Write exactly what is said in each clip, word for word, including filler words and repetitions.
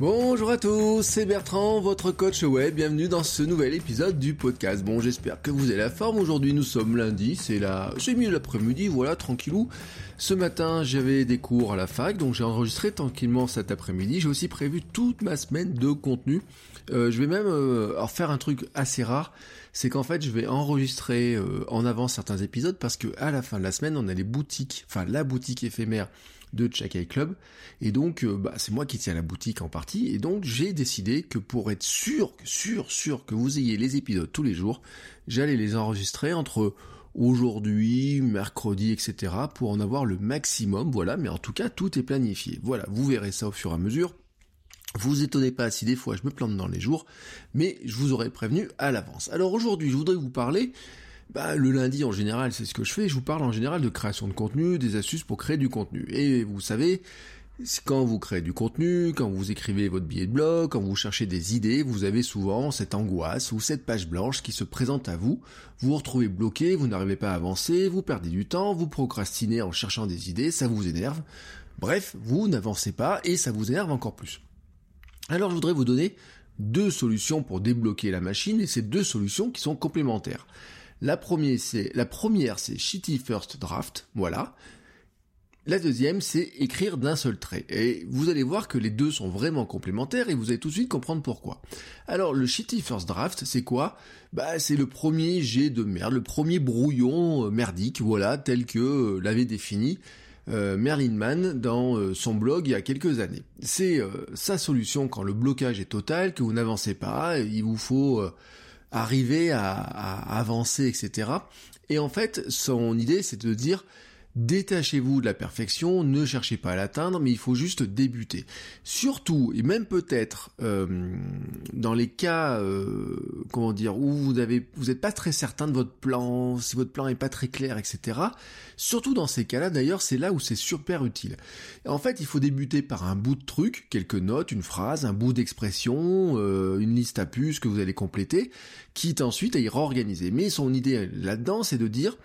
Bonjour à tous, c'est Bertrand, votre coach web, bienvenue dans ce nouvel épisode du podcast. Bon, j'espère que vous avez la forme, aujourd'hui nous sommes lundi, c'est la... j'ai mis l'après-midi, voilà, tranquillou. Ce matin, j'avais des cours à la fac, donc j'ai enregistré tranquillement cet après-midi. J'ai aussi prévu toute ma semaine de contenu. Euh, je vais même euh, alors faire un truc assez rare, c'est qu'en fait, je vais enregistrer euh, en avant certains épisodes parce que à la fin de la semaine, on a les boutiques, enfin la boutique éphémère de Chakaï Club, et donc euh, bah, c'est moi qui tiens la boutique en partie, et donc j'ai décidé que pour être sûr, sûr, sûr que vous ayez les épisodes tous les jours, j'allais les enregistrer entre aujourd'hui, mercredi, et cetera, pour en avoir le maximum, voilà, mais en tout cas, tout est planifié, voilà, vous verrez ça au fur et à mesure. Vous étonnez pas si des fois je me plante dans les jours, mais je vous aurais prévenu à l'avance. Alors aujourd'hui, je voudrais vous parler... Bah, le lundi en général, c'est ce que je fais, je vous parle en général de création de contenu, des astuces pour créer du contenu. Et vous savez, quand vous créez du contenu, quand vous écrivez votre billet de blog, quand vous cherchez des idées, vous avez souvent cette angoisse ou cette page blanche qui se présente à vous, vous vous retrouvez bloqué, vous n'arrivez pas à avancer, vous perdez du temps, vous procrastinez en cherchant des idées, ça vous énerve, bref, vous n'avancez pas et ça vous énerve encore plus. Alors je voudrais vous donner deux solutions pour débloquer la machine et ces deux solutions qui sont complémentaires. La première, c'est, la première, c'est Shitty First Draft, voilà. La deuxième, c'est écrire d'un seul trait. Et vous allez voir que les deux sont vraiment complémentaires et vous allez tout de suite comprendre pourquoi. Alors, le Shitty First Draft, c'est quoi ? Bah, c'est le premier jet de merde, le premier brouillon merdique, voilà, tel que l'avait défini euh, Merlin Mann dans euh, son blog il y a quelques années. C'est euh, sa solution quand le blocage est total, que vous n'avancez pas, il vous faut... Euh, arriver à, à avancer, et cetera. Et en fait, son idée, c'est de dire, détachez-vous de la perfection, ne cherchez pas à l'atteindre, mais il faut juste débuter. Surtout, et même peut-être, euh, dans les cas, euh, comment dire, où vous avez, vous n'êtes pas très certain de votre plan, si votre plan n'est pas très clair, et cetera. Surtout dans ces cas-là, d'ailleurs, c'est là où c'est super utile. En fait, il faut débuter par un bout de truc, quelques notes, une phrase, un bout d'expression, euh, une liste à puces que vous allez compléter, quitte ensuite à y réorganiser. Mais son idée là-dedans, c'est de dire...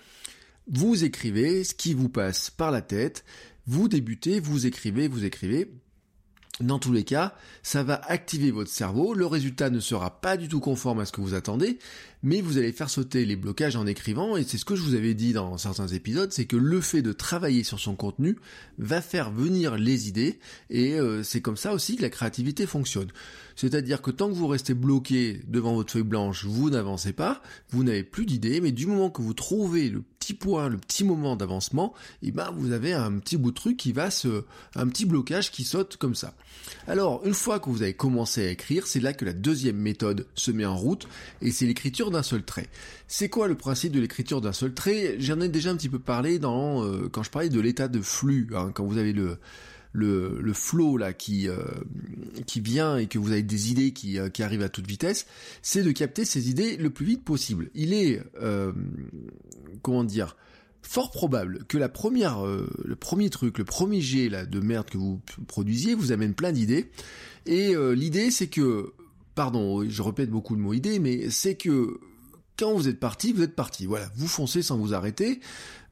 Vous écrivez ce qui vous passe par la tête, vous débutez, vous écrivez, vous écrivez. Dans tous les cas, ça va activer votre cerveau, le résultat ne sera pas du tout conforme à ce que vous attendez, mais vous allez faire sauter les blocages en écrivant, et c'est ce que je vous avais dit dans certains épisodes, c'est que le fait de travailler sur son contenu va faire venir les idées, et euh, c'est comme ça aussi que la créativité fonctionne. C'est-à-dire que tant que vous restez bloqué devant votre feuille blanche, vous n'avancez pas, vous n'avez plus d'idées, mais du moment que vous trouvez le petit point, le petit moment d'avancement, et ben vous avez un petit bout de truc qui va se, un petit blocage qui saute comme ça. Alors, une fois que vous avez commencé à écrire, c'est là que la deuxième méthode se met en route, et c'est l'écriture d'un seul trait. C'est quoi le principe de l'écriture d'un seul trait ? J'en ai déjà un petit peu parlé dans euh, quand je parlais de l'état de flux, hein, quand vous avez le... le le flow là qui euh, qui vient et que vous avez des idées qui euh, qui arrivent à toute vitesse, c'est de capter ces idées le plus vite possible. Il est euh, comment dire fort probable que la première euh, le premier truc, le premier jet là de merde que vous produisiez vous amène plein d'idées et euh, l'idée c'est que pardon, je répète beaucoup le mot idée mais c'est que quand vous êtes parti, vous êtes parti. Voilà, vous foncez sans vous arrêter.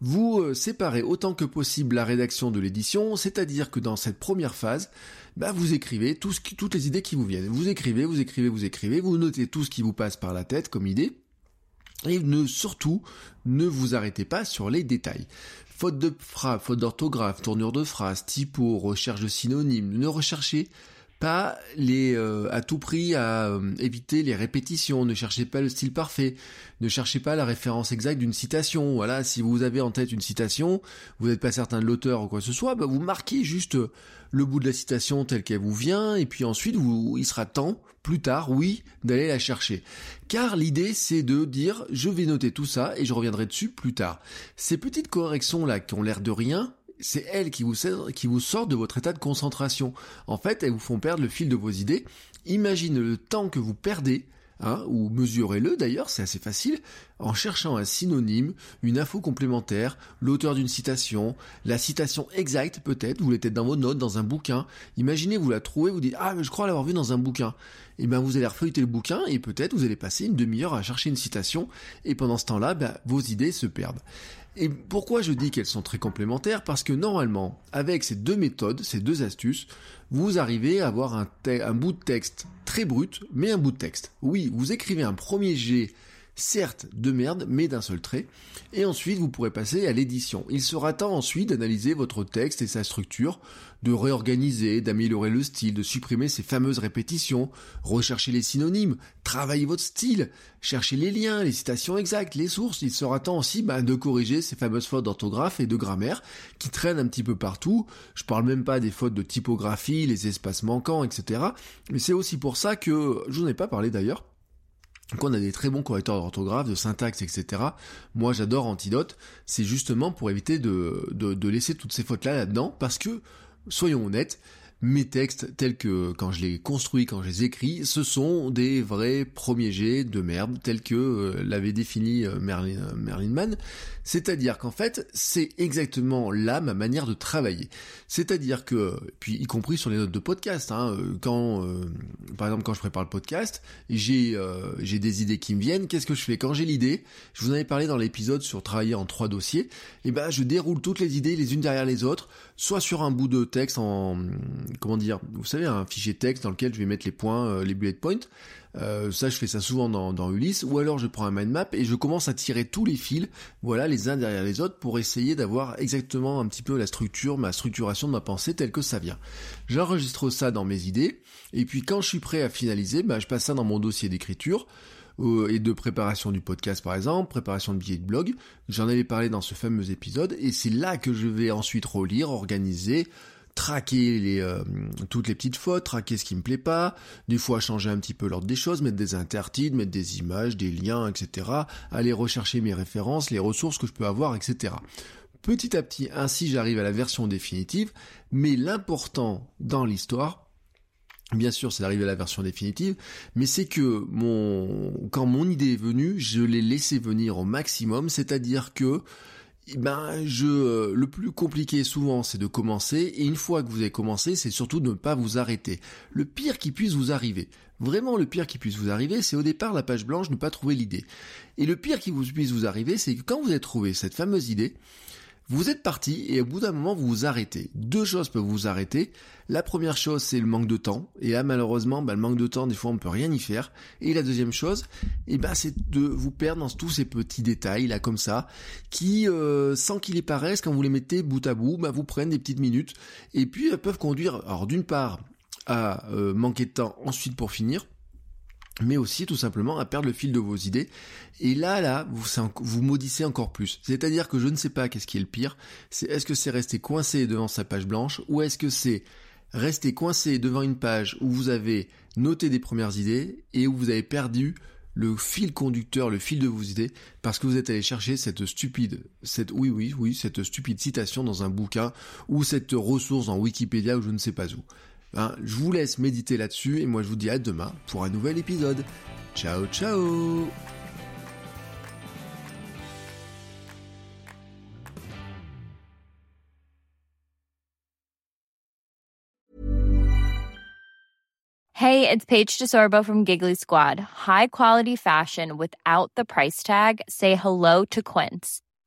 Vous euh, séparez autant que possible la rédaction de l'édition, c'est-à-dire que dans cette première phase, bah vous écrivez tout ce qui, toutes les idées qui vous viennent. Vous écrivez, vous écrivez, vous écrivez, vous notez tout ce qui vous passe par la tête comme idée. Et ne, surtout, ne vous arrêtez pas sur les détails. Faute de frappe, faute d'orthographe, tournure de phrase, typo, recherche de synonymes, ne recherchez pas les euh, à tout prix à euh, éviter les répétitions, ne cherchez pas le style parfait, ne cherchez pas la référence exacte d'une citation. Voilà, si vous avez en tête une citation, vous n'êtes pas certain de l'auteur ou quoi que ce soit, bah vous marquez juste le bout de la citation telle qu'elle vous vient, et puis ensuite vous, il sera temps, plus tard, oui, d'aller la chercher. Car l'idée, c'est de dire, je vais noter tout ça et je reviendrai dessus plus tard. Ces petites corrections-là qui ont l'air de rien, c'est elles qui vous, sort, qui vous sortent de votre état de concentration. En fait, elles vous font perdre le fil de vos idées. Imaginez le temps que vous perdez, hein, ou mesurez-le d'ailleurs, c'est assez facile, en cherchant un synonyme, une info complémentaire, l'auteur d'une citation, la citation exacte peut-être, vous l'êtes dans vos notes, dans un bouquin. Imaginez, vous la trouvez, vous dites « Ah, mais je crois l'avoir vue dans un bouquin ». Et bien, vous allez refeuilleter le bouquin et peut-être vous allez passer une demi-heure à chercher une citation et pendant ce temps-là, ben, vos idées se perdent. Et pourquoi je dis qu'elles sont très complémentaires ? Parce que normalement, avec ces deux méthodes, ces deux astuces, vous arrivez à avoir un, te- un bout de texte très brut, mais un bout de texte. Oui, vous écrivez un premier jet, certes de merde, mais d'un seul trait, et ensuite vous pourrez passer à l'édition. Il sera temps ensuite d'analyser votre texte et sa structure, de réorganiser, d'améliorer le style, de supprimer ces fameuses répétitions, rechercher les synonymes, travailler votre style, chercher les liens, les citations exactes, les sources. Il sera temps aussi bah, de corriger ces fameuses fautes d'orthographe et de grammaire qui traînent un petit peu partout. Je parle même pas des fautes de typographie, les espaces manquants, et cetera. Mais c'est aussi pour ça que, je n'en ai pas parlé d'ailleurs, donc on a des très bons correcteurs d'orthographe, de syntaxe, et cetera. Moi, j'adore Antidote. C'est justement pour éviter de, de, de laisser toutes ces fautes-là là-dedans parce que, soyons honnêtes, mes textes, tels que quand je les construis, quand je les écris, ce sont des vrais premiers jets de merde, tels que euh, l'avait défini euh, Merlin, euh, Merlin Mann. C'est-à-dire qu'en fait, c'est exactement là ma manière de travailler. C'est-à-dire que, puis y compris sur les notes de podcast, hein, quand, euh, par exemple, quand je prépare le podcast, j'ai, euh, j'ai des idées qui me viennent. Qu'est-ce que je fais ? Quand j'ai l'idée, je vous en avais parlé dans l'épisode sur travailler en trois dossiers, et ben, je déroule toutes les idées les unes derrière les autres, soit sur un bout de texte en, comment dire, vous savez, un fichier texte dans lequel je vais mettre les points, euh, les bullet points. Euh, ça, je fais ça souvent dans, dans Ulysses. Ou alors, je prends un mind map et je commence à tirer tous les fils, voilà, les uns derrière les autres, pour essayer d'avoir exactement un petit peu la structure, ma structuration de ma pensée telle que ça vient. J'enregistre ça dans mes idées. Et puis, quand je suis prêt à finaliser, bah, je passe ça dans mon dossier d'écriture euh, et de préparation du podcast, par exemple, préparation de billets de blog. J'en avais parlé dans ce fameux épisode. Et c'est là que je vais ensuite relire, organiser, traquer les, euh, toutes les petites fautes, traquer ce qui me plaît pas, des fois changer un petit peu l'ordre des choses, mettre des intertitres, mettre des images, des liens, et cetera, aller rechercher mes références, les ressources que je peux avoir, et cetera. Petit à petit, ainsi j'arrive à la version définitive, mais l'important dans l'histoire, bien sûr, c'est d'arriver à la version définitive, mais c'est que mon, quand mon idée est venue, je l'ai laissé venir au maximum, c'est-à-dire que Ben, je, le plus compliqué souvent, c'est de commencer, et une fois que vous avez commencé, c'est surtout de ne pas vous arrêter. Le pire qui puisse vous arriver, vraiment le pire qui puisse vous arriver, c'est au départ la page blanche, ne pas trouver l'idée. Et le pire qui vous puisse vous arriver, c'est que quand vous avez trouvé cette fameuse idée, vous êtes parti et au bout d'un moment, vous vous arrêtez. Deux choses peuvent vous arrêter. La première chose, c'est le manque de temps. Et là, malheureusement, bah, le manque de temps, des fois, on ne peut rien y faire. Et la deuxième chose, eh ben, c'est de vous perdre dans tous ces petits détails, là, comme ça, qui, euh, sans qu'ils y paraissent, quand vous les mettez bout à bout, bah, vous prennent des petites minutes. Et puis, elles peuvent conduire, alors, d'une part, à euh, manquer de temps ensuite pour finir, mais aussi tout simplement à perdre le fil de vos idées. Et là, là, vous, vous maudissez encore plus. C'est-à-dire que je ne sais pas qu'est-ce qui est le pire. C'est, est-ce que c'est rester coincé devant sa page blanche ou est-ce que c'est rester coincé devant une page où vous avez noté des premières idées et où vous avez perdu le fil conducteur, le fil de vos idées, parce que vous êtes allé chercher cette stupide, cette, oui, oui, oui, cette stupide citation dans un bouquin ou cette ressource en Wikipédia ou je ne sais pas où. Hein, je vous laisse méditer là-dessus et moi je vous dis à demain pour un nouvel épisode. Ciao, ciao ! Hey, it's Paige DeSorbo from Giggly Squad. High quality fashion without the price tag. Say hello to Quince.